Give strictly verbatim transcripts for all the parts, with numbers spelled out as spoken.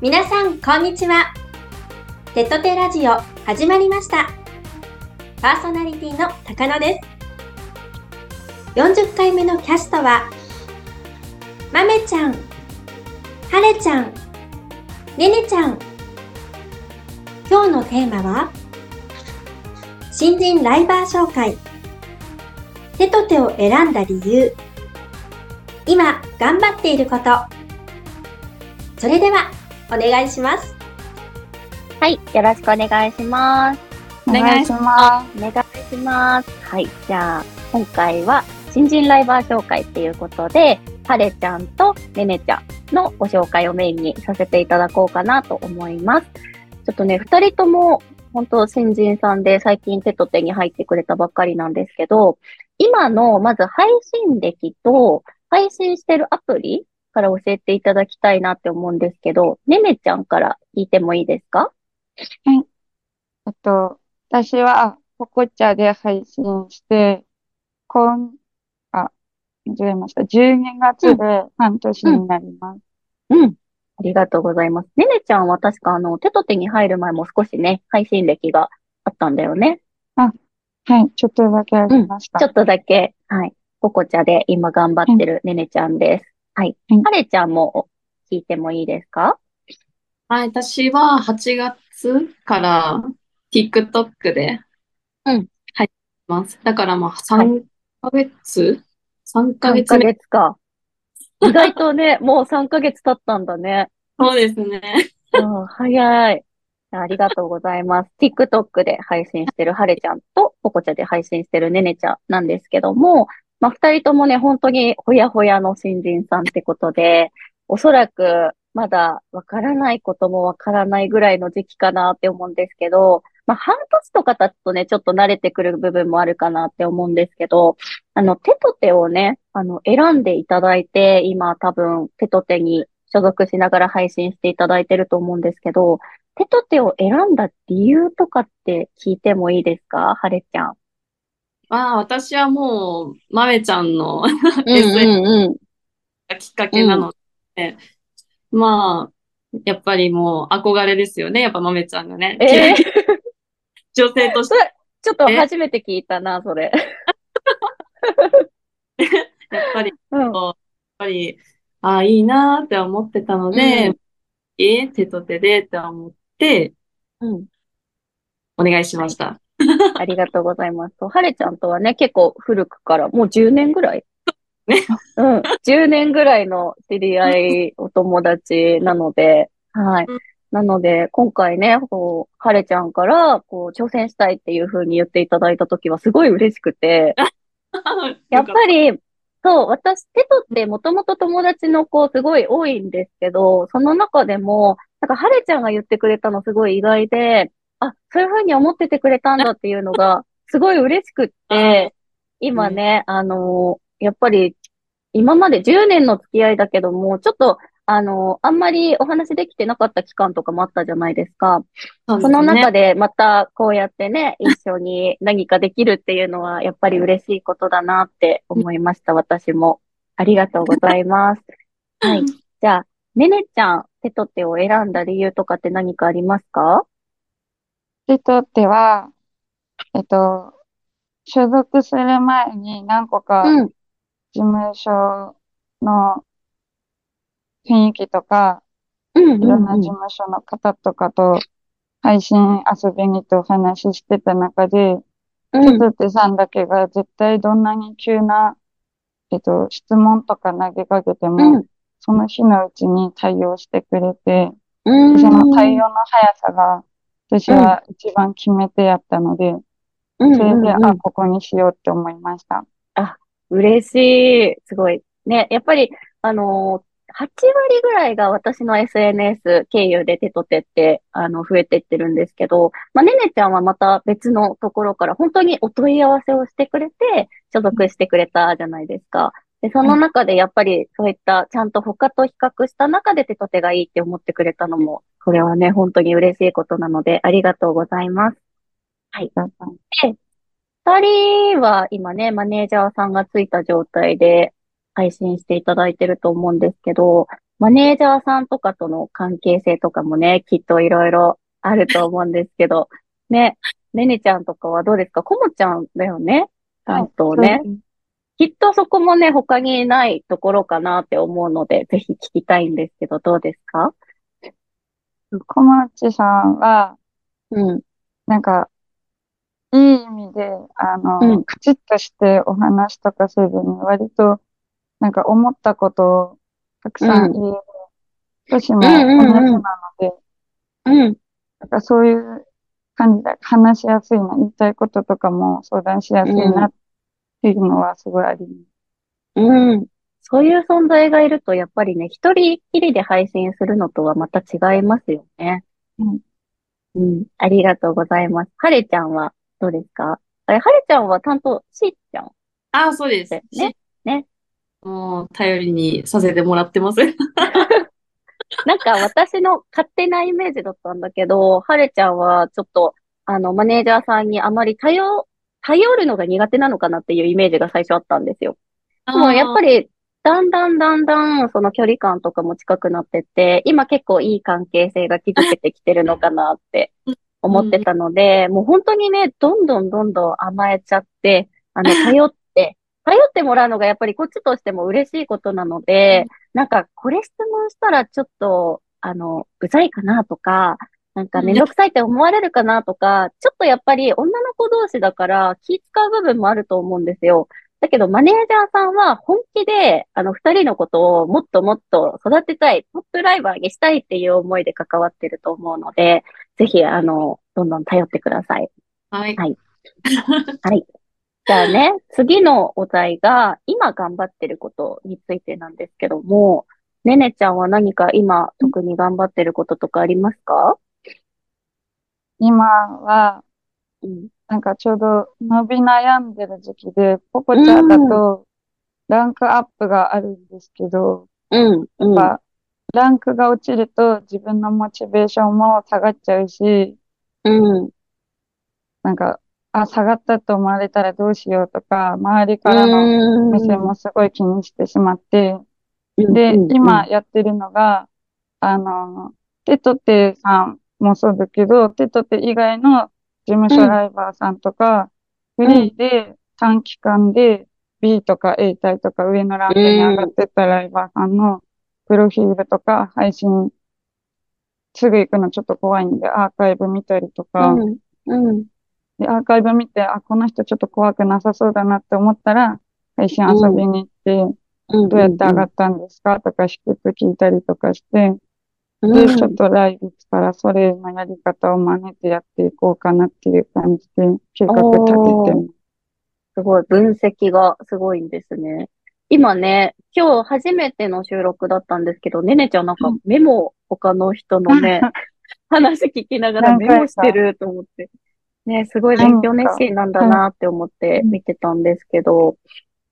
皆さんこんにちは。テトテラジオ始まりました。パーソナリティの高野です。よんじゅっかいめのキャストはまめちゃん、はれちゃん、ねねちゃん。今日のテーマは新人ライバー紹介、テトテを選んだ理由、今頑張っていること。それではお願いします。はい、よろしくお願いします。お願いします。お願いします。はい、じゃあ今回は新人ライバー紹介っていうことで、はれちゃんとねねちゃんのご紹介をメインにさせていただこうかなと思います。ちょっとね、二人とも本当新人さんで、最近テトテに入ってくれたばっかりなんですけど、今のまず配信歴と配信してるアプリから教えていただきたいなって思うんですけど、ねねちゃんから聞いてもいいですか？はい。あと、私はポコチャで配信して、今、あ、間違えました。じゅうにがつで半年になります。うん。うんうん、ありがとうございます。ねねちゃんは確かあの、テトテに入る前も少しね、配信歴があったんだよね。あ、はい、ちょっとだけありました。うん、ちょっとだけ、はい。ポコチャで今頑張ってるねねちゃんです。はい。はれちゃんも聞いてもいいですか？はい、私ははちがつから、TikTok で、うん。入ってます。だからまあ、さんかげつ、はい、さんかげつめ。さんかげつか。意外とね、もうさんかげつ経ったんだね。そうですね。うん、早い。ありがとうございます。TikTok で配信してるはれちゃんと、ポコチャで配信してるねねちゃんなんですけども、まあ、二人ともね、本当にほやほやの新人さんってことで、おそらくまだわからないこともわからないぐらいの時期かなって思うんですけど、まあ、半年とか経つとね、ちょっと慣れてくる部分もあるかなって思うんですけど、あの、テトテをね、あの、選んでいただいて、今多分、テトテに所属しながら配信していただいてると思うんですけど、テトテを選んだ理由とかって聞いてもいいですか？はれちゃん。ああ、私はもう、まめちゃんの エスエヌ がきっかけなので、うん、まあ、やっぱりもう憧れですよね、やっぱまめちゃんがね。えー、女性として。ちょっと初めて聞いたな、それ。やっぱり、うん、やっぱり、ああ、いいなーって思ってたので、うん、えー、手と手でって思って、うん、お願いしました。はい、ありがとうございます。はれちゃんとはね、結構古くから、もうじゅうねんぐらいね。うん。じゅうねんぐらいの知り合い、お友達なので、はい。なので、今回ね、こう、はれちゃんから、こう、挑戦したいっていう風に言っていただいたときは、すごい嬉しくて、やっぱり、そう、私、テトってもともと友達の子、すごい多いんですけど、その中でも、なんか、はれちゃんが言ってくれたのすごい意外で、あ、そういう風に思っててくれたんだっていうのが、すごい嬉しくって、今ね、あのー、やっぱり、今までじゅうねんの付き合いだけども、ちょっと、あのー、あんまりお話できてなかった期間とかもあったじゃないですか。その中で、またこうやってね、一緒に何かできるっていうのは、やっぱり嬉しいことだなって思いました、私も。ありがとうございます。はい。じゃあ、ねねちゃん、テトテを選んだ理由とかって何かありますか？テトテは、えっと、所属する前に何個か事務所の雰囲気とか、うんうんうん、いろんな事務所の方とかと配信遊びにとお話ししてた中で、テトテさんだけが絶対どんなに急な、えっと、質問とか投げかけても、うん、その日のうちに対応してくれて、うん、その対応の速さが、私は一番決めてやったので、うん、それで、うんうんうん、あ、ここにしようって思いました。あ、嬉しい。すごい。ね、やっぱり、あのー、はち割ぐらいが私の エスエヌエス 経由でテトテって、あの、増えていってるんですけど、まあ、ねねちゃんはまた別のところから本当にお問い合わせをしてくれて、所属してくれたじゃないですか。で、その中でやっぱりそういったちゃんと他と比較した中でテトテがいいって思ってくれたのも、これはね、本当に嬉しいことなので、ありがとうございます。はい。で、二人は今ね、マネージャーさんがついた状態で、配信していただいてると思うんですけど、マネージャーさんとかとの関係性とかもね、きっといろいろあると思うんですけど、ね、ねねちゃんとかはどうですか？こもちゃんだよね、担当ね。はい、きっとそこもね、他にないところかなって思うので、ぜひ聞きたいんですけど、どうですか？こもちさんは、うん、なんか、いい意味で、あの、うん、カチッとしてお話とかせずに、割と、なんか思ったことをたくさん言える、年も同じなので、うんうんうん、なんかそういう感じで話しやすいな、言いたいこととかも相談しやすいなっていうのはすごいあります。うん。うん、そういう存在がいると、やっぱりね、一人きりで配信するのとはまた違いますよね。うん。うん。ありがとうございます。はれちゃんはどうですか？あれ、はれちゃんは担当、しーちゃん。ああ、そうです。ね。ね。もう、頼りにさせてもらってます。なんか、私の勝手なイメージだったんだけど、はれちゃんは、ちょっと、あの、マネージャーさんにあまり頼、頼るのが苦手なのかなっていうイメージが最初あったんですよ。でも、やっぱり、だんだんだんだん、その距離感とかも近くなってって、今結構いい関係性が築けてきてるのかなって思ってたので、うん、もう本当にね、どんどんどんどん甘えちゃって、あの、頼って、頼ってもらうのがやっぱりこっちとしても嬉しいことなので、うん、なんかこれ質問したらちょっと、あの、うざいかなとか、なんかめんどくさいって思われるかなとか、ちょっとやっぱり女の子同士だから気使う部分もあると思うんですよ。だけど、マネージャーさんは本気で、あの、二人のことをもっともっと育てたい、トップライバーにしたいっていう思いで関わってると思うので、ぜひ、あの、どんどん頼ってください。はい。はい。はい。じゃあね、次のお題が、今頑張ってることについてなんですけども、ねねちゃんは何か今、特に頑張ってることとかありますか？今は、うんなんかちょうど伸び悩んでる時期で、ポコちゃんだとランクアップがあるんですけど、うんうん、やっぱランクが落ちると自分のモチベーションも下がっちゃうし、うん、なんか、あ、下がったと思われたらどうしようとか、周りからの目線もすごい気にしてしまって、うん、で、うん、今やってるのが、あの、tetoteさんもそうだけど、tetote以外の事務所ライバーさんとか、うん、フリーで短期間で ビー とか エー 体とか上のランクに上がってったライバーさんのプロフィールとか配信すぐ行くのちょっと怖いんでアーカイブ見たりとか、うんうん、でアーカイブ見て、あ、この人ちょっと怖くなさそうだなって思ったら配信遊びに行って、うん、どうやって上がったんですかとか秘訣聞いたりとかして、で、ちょっと来月からそれのやり方を真似てやっていこうかなっていう感じで計画立ててます。すごい、分析がすごいんですね。今ね、今日初めての収録だったんですけど、ねねちゃんなんかメモ、他の人のね、話聞きながらメモしてると思って、ね、すごい勉強熱心なんだなって思って見てたんですけど、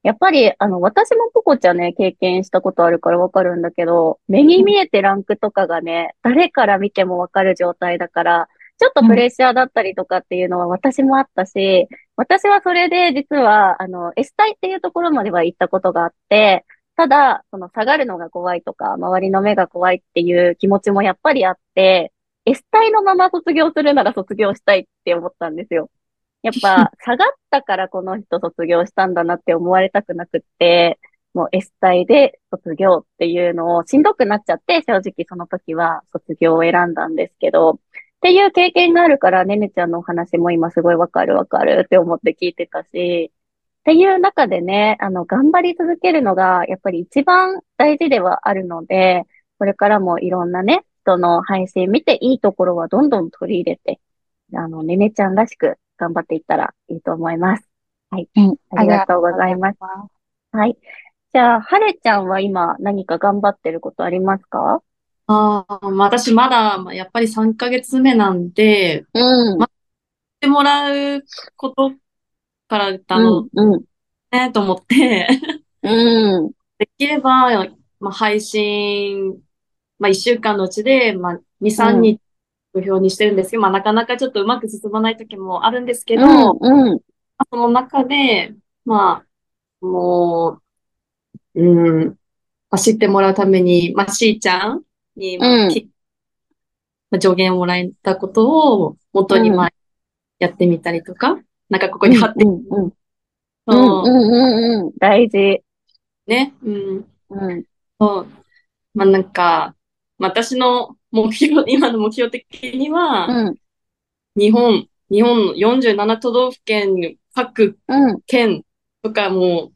やっぱり、あの、私もポコちゃんね、経験したことあるからわかるんだけど、目に見えてランクとかがね、誰から見てもわかる状態だから、ちょっとプレッシャーだったりとかっていうのは私もあったし、私はそれで実は、あの、S 体っていうところまでは行ったことがあって、ただ、その下がるのが怖いとか、周りの目が怖いっていう気持ちもやっぱりあって、S 体のまま卒業するなら卒業したいって思ったんですよ。やっぱ、下がったからこの人卒業したんだなって思われたくなくって、もう S 体で卒業っていうのをしんどくなっちゃって、正直その時は卒業を選んだんですけど、っていう経験があるから、ねねちゃんのお話も今すごいわかるわかるって思って聞いてたし、っていう中でね、あの、頑張り続けるのがやっぱり一番大事ではあるので、これからもいろんなね、人の配信見ていいところはどんどん取り入れて、あの、ねねちゃんらしく、頑張っていったらいいと思います。はい。うん、ありがとうございます。はい。じゃあ、はれちゃんは今何か頑張ってることありますか？ああ、私まだ、やっぱりさんかげつめなんで、うん。ま、ってもらうことからだろう、うん、うん。ね、と思って、うん。できれば、まあ、配信、まあ、いっしゅうかんのうちで、まあ、に、さんにち、うん目標にしてるんですけど、まあなかなかちょっとうまく進まない時もあるんですけど、うんうん、その中で、まあ、もう、うん、走ってもらうために、まあ、しーちゃんに、まあうんまあ、助言をもらえたことを元に、まあ、やってみたりとか、うん、なんかここに貼ってみる。うんうんうんうんうん、大事。ね。うん。うん。そう。まあなんか、まあ、私の目標、今の目標的には、うん、日本、日本のよんじゅうなな都道府県、各県とかも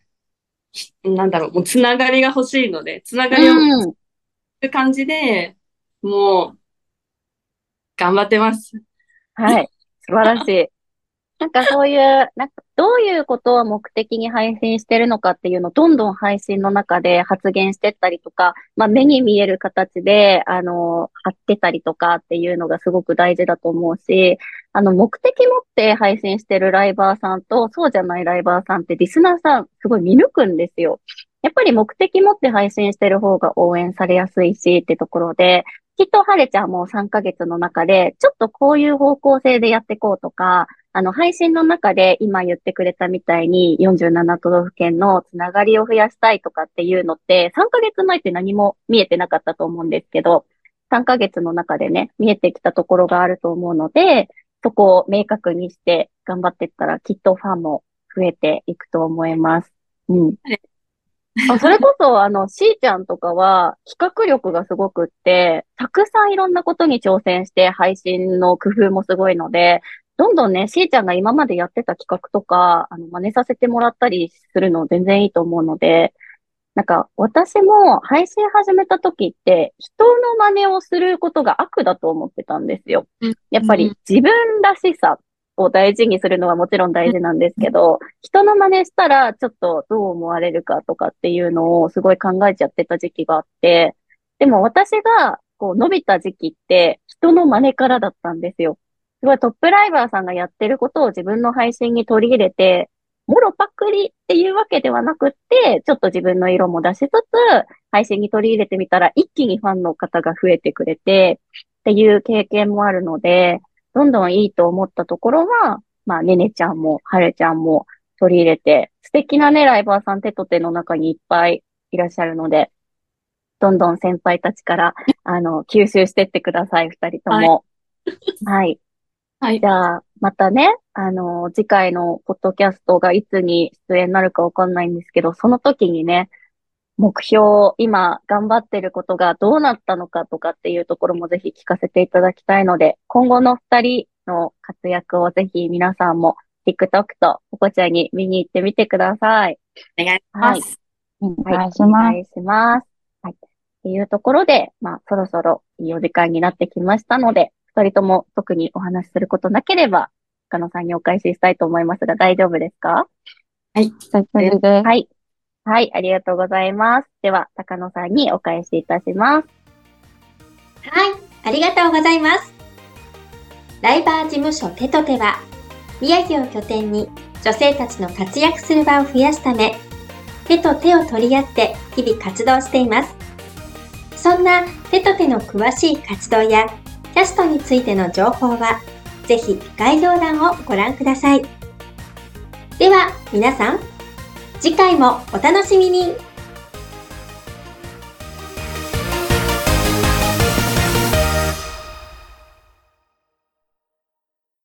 う、うん、なんだろう、もうつながりが欲しいので、つながりを作る感じで、うん、もう、頑張ってます。はい。素晴らしい。なんかそういう、なんかどういうことを目的に配信してるのかっていうのをどんどん配信の中で発言してったりとか、まあ目に見える形で、あの、貼ってたりとかっていうのがすごく大事だと思うし、あの、目的持って配信してるライバーさんと、そうじゃないライバーさんってリスナーさんすごい見抜くんですよ。やっぱり目的持って配信してる方が応援されやすいしってところで、きっとはれちゃんもさんかげつの中で、ちょっとこういう方向性でやっていこうとか、あの、配信の中で今言ってくれたみたいによんじゅうなな都道府県のつながりを増やしたいとかっていうのってさんかげつまえって何も見えてなかったと思うんですけど、さんかげつの中でね、見えてきたところがあると思うので、そこを明確にして頑張っていったらきっとファンも増えていくと思います。うん。あ、それこそあの、しーちゃんとかは企画力がすごくって、たくさんいろんなことに挑戦して配信の工夫もすごいので、どんどんね、しーちゃんが今までやってた企画とか、あの、真似させてもらったりするの全然いいと思うので、なんか、私も配信始めた時って、人の真似をすることが悪だと思ってたんですよ。やっぱり自分らしさを大事にするのはもちろん大事なんですけど、人の真似したらちょっとどう思われるかとかっていうのをすごい考えちゃってた時期があって、でも私がこう伸びた時期って、人の真似からだったんですよ。すごいトップライバーさんがやってることを自分の配信に取り入れて、もろパクリっていうわけではなくって、ちょっと自分の色も出しつつ、配信に取り入れてみたら一気にファンの方が増えてくれて、っていう経験もあるので、どんどんいいと思ったところは、まあ、ねねちゃんも、はれちゃんも取り入れて、素敵なね、ライバーさん手と手の中にいっぱいいらっしゃるので、どんどん先輩たちから、あの、吸収してってください、二人とも。はい。はいはい。じゃあ、またね、あのー、次回のポッドキャストがいつに出演になるかわかんないんですけど、その時にね、目標、今頑張ってることがどうなったのかとかっていうところもぜひ聞かせていただきたいので、今後の二人の活躍をぜひ皆さんも TikTok とポコちゃんに見に行ってみてください。お願いします。はい。お願いします。はい、お願いします。はい。というところで、まあ、そろそろいいお時間になってきましたので、二人とも特にお話しすることなければ、岡野さんにお返ししたいと思いますが、大丈夫ですか？はい、大丈夫です。はい。はい、ありがとうございます。では、高野さんにお返しいたします。はい、ありがとうございます。ライバー事務所テトテは、宮城を拠点に女性たちの活躍する場を増やすため、手と手を取り合って日々活動しています。そんなテトテの詳しい活動や、キャストについての情報は、ぜひ概要欄をご覧ください。では皆さん、次回もお楽しみに。